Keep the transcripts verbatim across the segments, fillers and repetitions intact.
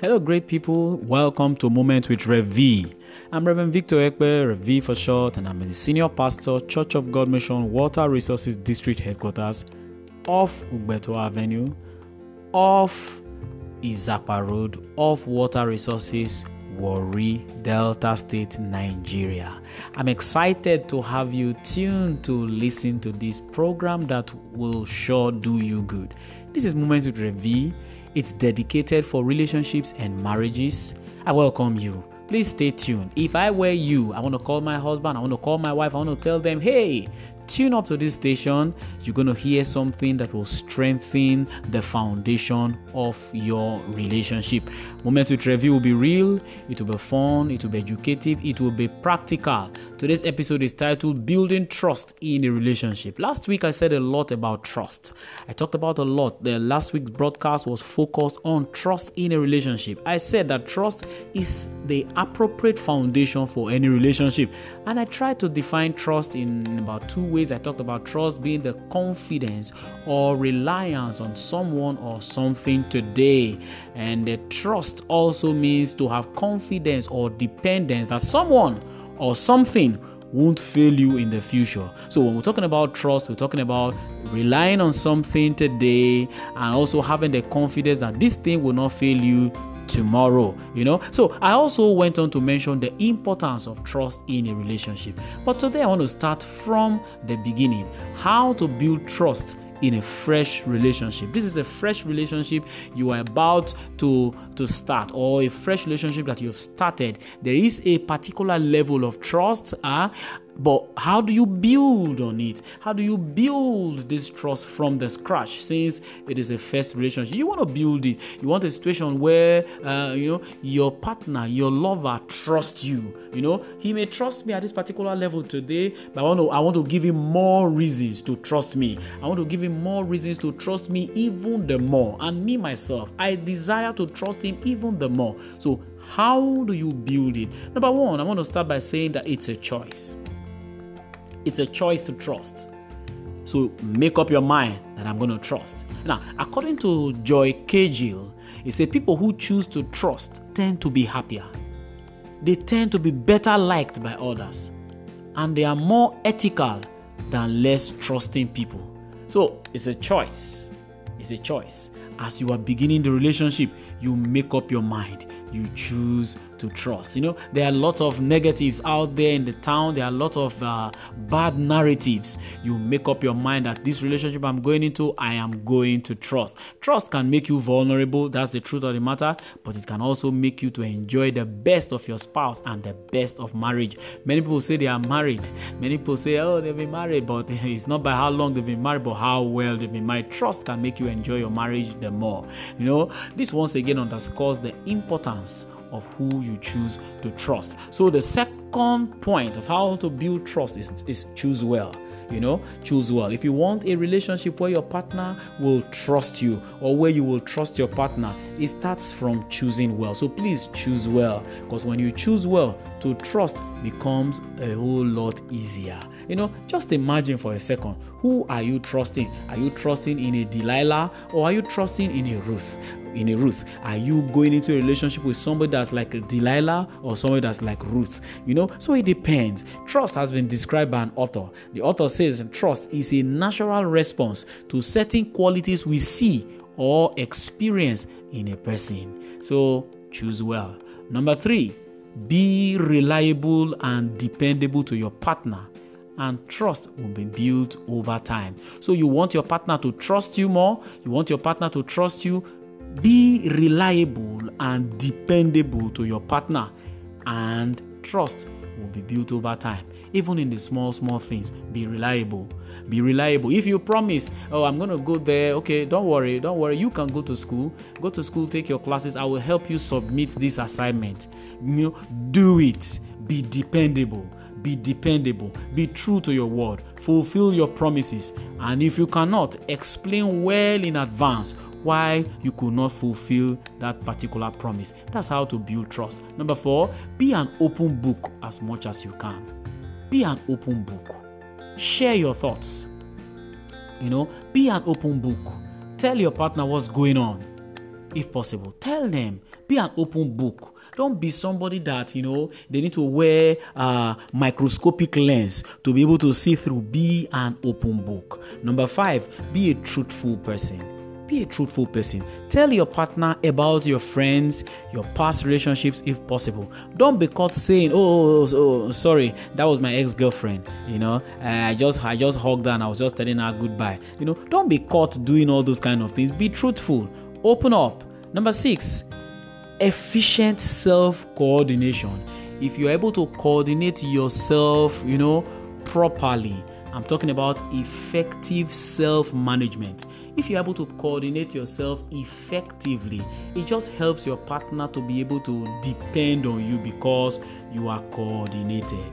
Hello, great people. Welcome to Moment with Rev. I'm Reverend Victor Ekwe, Rev for short, and I'm the senior pastor, Church of God Mission, Water Resources District Headquarters, off Ugbeto Avenue, off Izapa Road, off Water Resources, Warri, Delta State, Nigeria. I'm excited to have you tuned to listen to this program that will sure do you good. This is Moment with Rev. It's dedicated for relationships and marriages. I welcome you. Please stay tuned. If I were you, I want to call my husband, I want to call my wife, I want to tell them, hey, tune up to this station. You're going to hear something that will strengthen the foundation of your relationship. Moment with Rev will be real, it will be fun, it will be educative, it will be practical. Today's episode is titled Building Trust in a Relationship. Last week, I said a lot about trust. I talked about a lot. The last week's broadcast was focused on trust in a relationship. I said that trust is the appropriate foundation for any relationship. And I tried to define trust in about two ways. I talked about trust being the confidence or reliance on someone or something today. And the trust also means to have confidence or dependence that someone or something won't fail you in the future. So when we're talking about trust, we're talking about relying on something today and also having the confidence that this thing will not fail you tomorrow, you know. So I also went on to mention the importance of trust in a relationship. But today I want to start from the beginning. How to build trust in a fresh relationship. This is a fresh relationship you are about to, to start, or a fresh relationship that you've started. There is a particular level of trust, uh, but how do you build on it? How do you build this trust from the scratch, since it is a first relationship? You want to build it. You want a situation where, uh, you know, your partner, your lover trusts you. You know, he may trust me at this particular level today, but I want to, I want to give him more reasons to trust me. I want to give him more reasons to trust me even the more. And me, myself, I desire to trust him even the more. So how do you build it? Number one, I want to start by saying that it's a choice. It's a choice to trust. So make up your mind that I'm going to trust. Now, according to Joy K. Gill, it says people who choose to trust tend to be happier. They tend to be better liked by others. And they are more ethical than less trusting people. So it's a choice. It's a choice. As you are beginning the relationship, you make up your mind. You choose to trust. You know, there are a lot of negatives out there in the town. There are a lot of uh, bad narratives. You make up your mind that this relationship I'm going into, I am going to trust. Trust can make you vulnerable. That's the truth of the matter. But it can also make you to enjoy the best of your spouse and the best of marriage. Many people say they are married. Many people say, oh, they've been married. But it's not by how long they've been married, but how well they've been married. Trust can make you enjoy your marriage the more. You know, this once again underscores the importance of who you choose to trust. So the second point of how to build trust is, is choose well. You know, choose well. If you want a relationship where your partner will trust you, or where you will trust your partner, it starts from choosing well. So please choose well, because when you choose well, to trust becomes a whole lot easier. You know, just imagine for a second, who are you trusting? Are you trusting in a Delilah, or are you trusting in a Ruth? In a Ruth, are you going into a relationship with somebody that's like a Delilah or somebody that's like Ruth? You know, so it depends. Trust has been described by an author. The author says trust is a natural response to certain qualities we see or experience in a person. So choose well. Number three, be reliable and dependable to your partner, and trust will be built over time. So you want your partner to trust you more. You want your partner to trust you. Be reliable and dependable to your partner, and trust will be built over time. Even in the small, small things, be reliable. Be reliable. If you promise, oh, I'm going to go there. Okay, don't worry. Don't worry. You can go to school. Go to school, take your classes. I will help you submit this assignment. You know, do it. Be dependable. Be dependable. Be true to your word. Fulfill your promises. And if you cannot, explain well in advance why you could not fulfill that particular promise. That's how to build trust. Number four, be an open book as much as you can. Be an open book. Share your thoughts. You know, be an open book. Tell your partner what's going on. if possible. Tell them. Be an open book. Don't be somebody that, you know, they need to wear a microscopic lens to be able to see through. Be an open book. Number five, be a truthful person. Be a truthful person. Tell your partner about your friends, your past relationships if possible. Don't be caught saying, oh, oh, oh sorry, that was my ex-girlfriend. You know, I just I just hugged her and I was just telling her goodbye. You know, don't be caught doing all those kind of things. Be truthful. Open up. Number six, efficient self-coordination. If you're able to coordinate yourself, you know, properly, I'm talking about effective self-management. If you're able to coordinate yourself effectively, it just helps your partner to be able to depend on you because you are coordinated.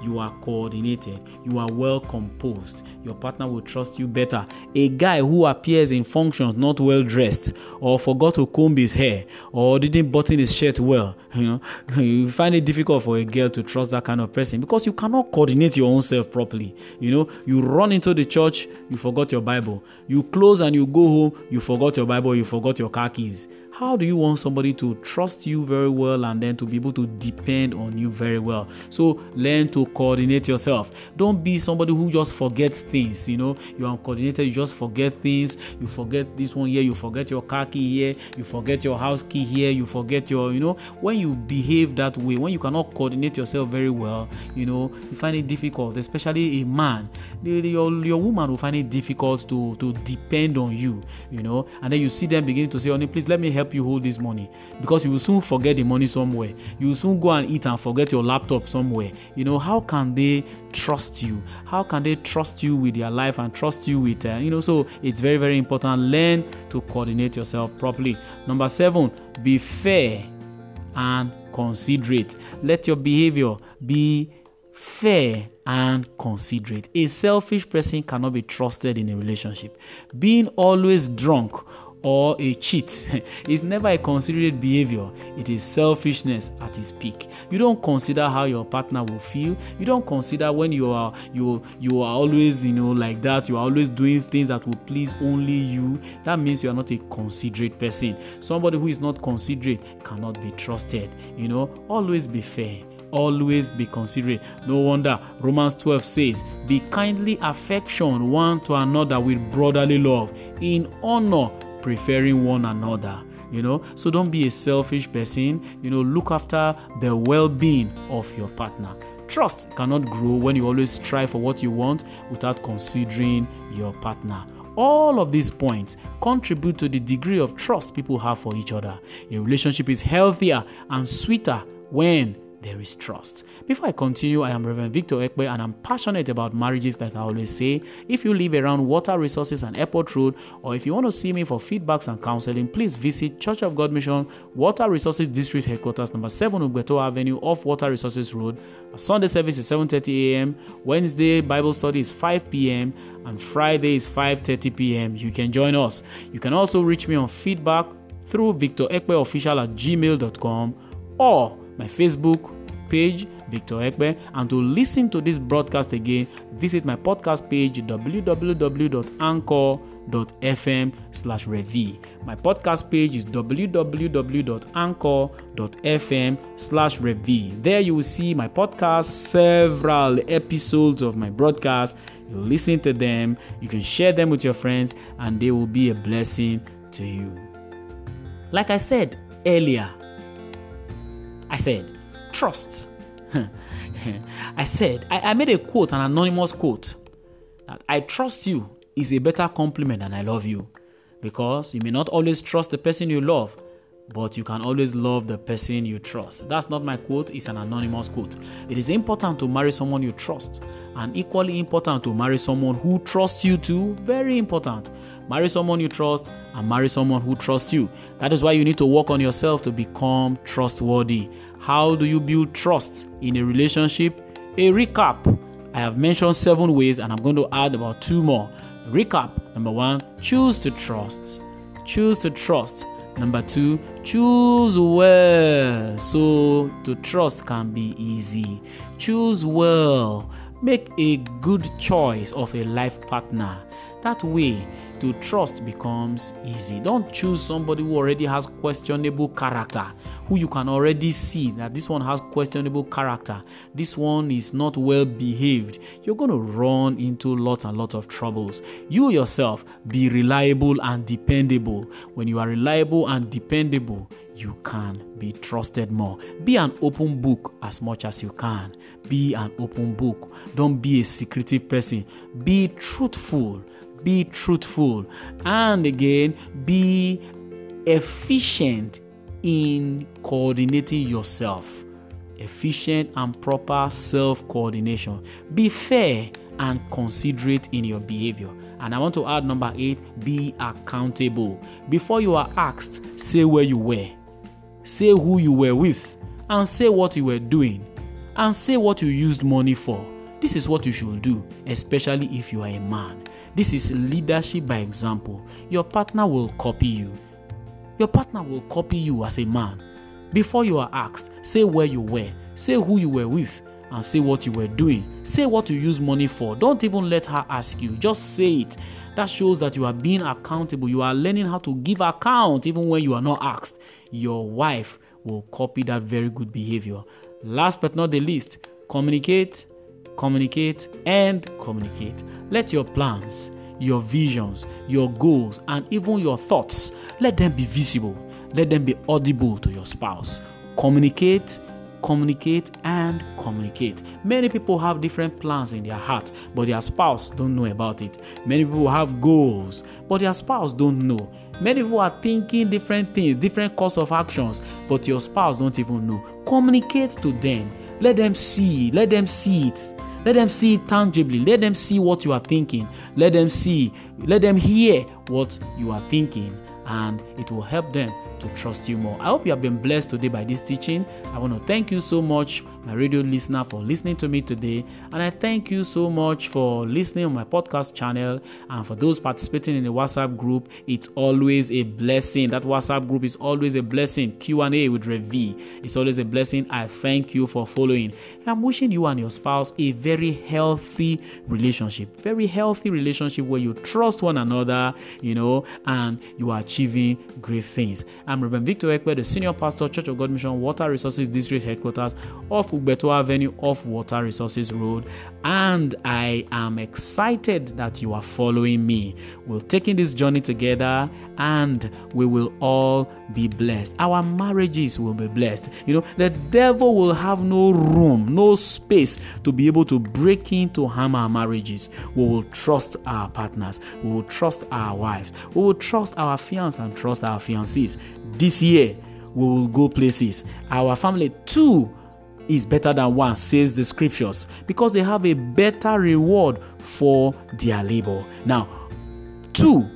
You are coordinated. You are well composed. Your partner will trust you better. A guy who appears in functions not well dressed, or forgot to comb his hair, or didn't button his shirt well, you know, you find it difficult for a girl to trust that kind of person because you cannot coordinate your own self properly. You know, you run into the church, you forgot your Bible. You close and you go home, you forgot your Bible, you forgot your car keys. How do you want somebody to trust you very well and then to be able to depend on you very well? So learn to coordinate yourself. Don't be somebody who just forgets things. You know, you're uncoordinated, you just forget things. You forget this one here, you forget your car key here, you forget your house key here, you forget your, you know, when you behave that way, when you cannot coordinate yourself very well, you know, you find it difficult, especially a man. Your, your woman will find it difficult to, to depend on you, you know, and then you see them beginning to say, honey, please let me help you hold this money, because you will soon forget the money somewhere. You will soon go and eat and forget your laptop somewhere. You know, how can they trust you? How can they trust you with their life and trust you with, uh, you know, so it's very, very important. Learn to coordinate yourself properly. Number seven, be fair and considerate. Let your behavior be fair and considerate. A selfish person cannot be trusted in a relationship. Being always drunk or a cheat is never a considerate behavior. It is selfishness at its peak. You don't consider how your partner will feel. You don't consider when you are you you are always, you know, like that. You are always doing things that will please only you. That means you are not a considerate person. Somebody who is not considerate cannot be trusted. You know, always be fair. Always be considerate. No wonder Romans twelve says, "Be kindly affection one to another with brotherly love, in honor, preferring one another." You know, so don't be a selfish person. You know, look after the well-being of your partner. Trust cannot grow when you always strive for what you want without considering your partner. All of these points contribute to the degree of trust people have for each other. A relationship is healthier and sweeter when there is trust. Before I continue, I am Reverend Victor Ekwe, and I'm passionate about marriages, like I always say. If you live around Water Resources and Airport Road, or if you want to see me for feedbacks and counseling, please visit Church of God Mission, Water Resources District Headquarters, number seven Ugbeto Avenue, off Water Resources Road. Our Sunday service is seven thirty a.m. Wednesday Bible study is five p.m. and Friday is five thirty p.m. You can join us. You can also reach me on feedback through victor ekwe official at gmail dot com or my Facebook page, Victor Ekwe. And to listen to this broadcast again, visit my podcast page, double-u double-u double-u dot anchor dot f m slash review. My podcast page is double-u double-u double-u dot anchor dot f m slash review. There you will see my podcast, several episodes of my broadcast. You listen to them, you can share them with your friends, and they will be a blessing to you. Like I said earlier, I said, trust. I said, I, I made a quote, an anonymous quote, that "I trust you" is a better compliment than "I love you," because you may not always trust the person you love, but you can always love the person you trust. That's not my quote, it's an anonymous quote. It is important to marry someone you trust, and equally important to marry someone who trusts you too. Very important. Marry someone you trust and marry someone who trusts you. That is why you need to work on yourself to become trustworthy. How do you build trust in a relationship? A recap. I have mentioned seven ways, and I'm going to add about two more. Recap. Number one, choose to trust. Choose to trust. Number two, choose well, so to trust can be easy. Choose well. Make a good choice of a life partner. That way, to trust becomes easy. Don't choose somebody who already has questionable character, who you can already see that this one has questionable character, this one is not well behaved. You're going to run into lots and lots of troubles. You yourself, be reliable and dependable. When you are reliable and dependable, you can be trusted more. Be an open book as much as you can. Be an open book. Don't be a secretive person. Be truthful. Be truthful. And again, be efficient in coordinating yourself. Efficient and proper self-coordination. Be fair and considerate in your behavior. And I want to add number eight, be accountable. Before you are asked, say where you were. Say who you were with, and say what you were doing, and say what you used money for. This is what you should do, especially if you are a man. This is leadership by example. Your partner will copy you. Your partner will copy you as a man. Before you are asked, say where you were, say who you were with, and say what you were doing. Say what you used money for. Don't even let her ask you. Just say it. That shows that you are being accountable. You are learning how to give account even when you are not asked. Your wife will copy that very good behavior. Last but not the least, communicate, communicate, and communicate. Let your plans, your visions, your goals, and even your thoughts, let them be visible. Let them be audible to your spouse. Communicate, communicate, and communicate. Many people have different plans in their heart, but their spouse don't know about it. Many people have goals, but their spouse don't know. Many people are thinking different things, different course of actions, but your spouse don't even know. Communicate to them. Let them see. Let them see it. Let them see it tangibly. Let them see what you are thinking. Let them see. Let them hear what you are thinking, and it will help them to trust you more. I hope you have been blessed today by this teaching. I want to thank you so much, my radio listener, for listening to me today. And I thank you so much for listening on my podcast channel, and for those participating in the WhatsApp group. It's always a blessing. That WhatsApp group is always a blessing. Q and A with Revi. It's always a blessing. I thank you for following. And I'm wishing you and your spouse a very healthy relationship. Very healthy relationship where you trust one another, you know, and you are achieving great things. I'm Reverend Victor Ekwe, the Senior Pastor, Church of God Mission, Water Resources District Headquarters, off Ugbeto Avenue, off Water Resources Road. And I am excited that you are following me. We're taking this journey together, and we will all be blessed. Our marriages will be blessed. You know, the devil will have no room, no space to be able to break in to harm our marriages. We will trust our partners. We will trust our wives. We will trust our fiancés and trust our fiancées. This year, we will go places. Our family, too, is better than one, says the scriptures, because they have a better reward for their labor. Now, two,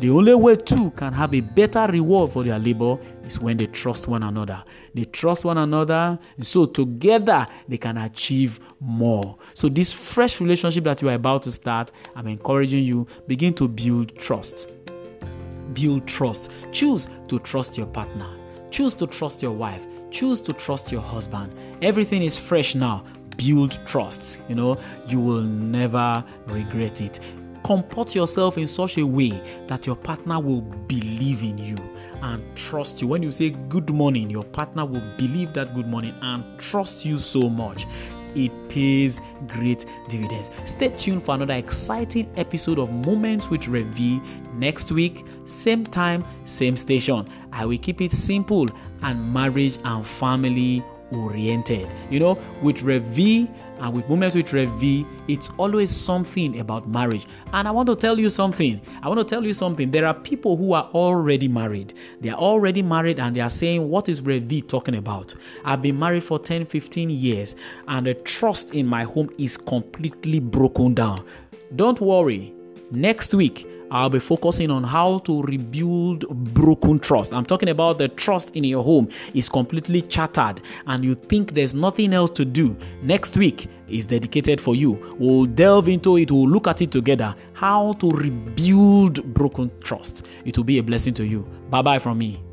the only way two can have a better reward for their labor is when they trust one another. They trust one another, and so together they can achieve more. So this fresh relationship that you are about to start, I'm encouraging you, begin to build trust. Build trust. Choose to trust your partner. Choose to trust your wife. Choose to trust your husband. Everything is fresh now. Build trust. You know, you will never regret it. Comport yourself in such a way that your partner will believe in you and trust you. When you say good morning, your partner will believe that good morning and trust you so much. It pays great dividends. Stay tuned for another exciting episode of Moments with Revi next week, same time, same station. I will keep it simple and marriage and family oriented. You know, with Revi and with Moments with Revi, it's always something about marriage. And I want to tell you something. I want to tell you something. There are people who are already married. They are already married and they are saying, what is Revi talking about? I've been married for ten, fifteen years and the trust in my home is completely broken down. Don't worry. Next week, I'll be focusing on how to rebuild broken trust. I'm talking about the trust in your home is completely shattered and you think there's nothing else to do. Next week is dedicated for you. We'll delve into it. We'll look at it together. How to rebuild broken trust. It will be a blessing to you. Bye-bye from me.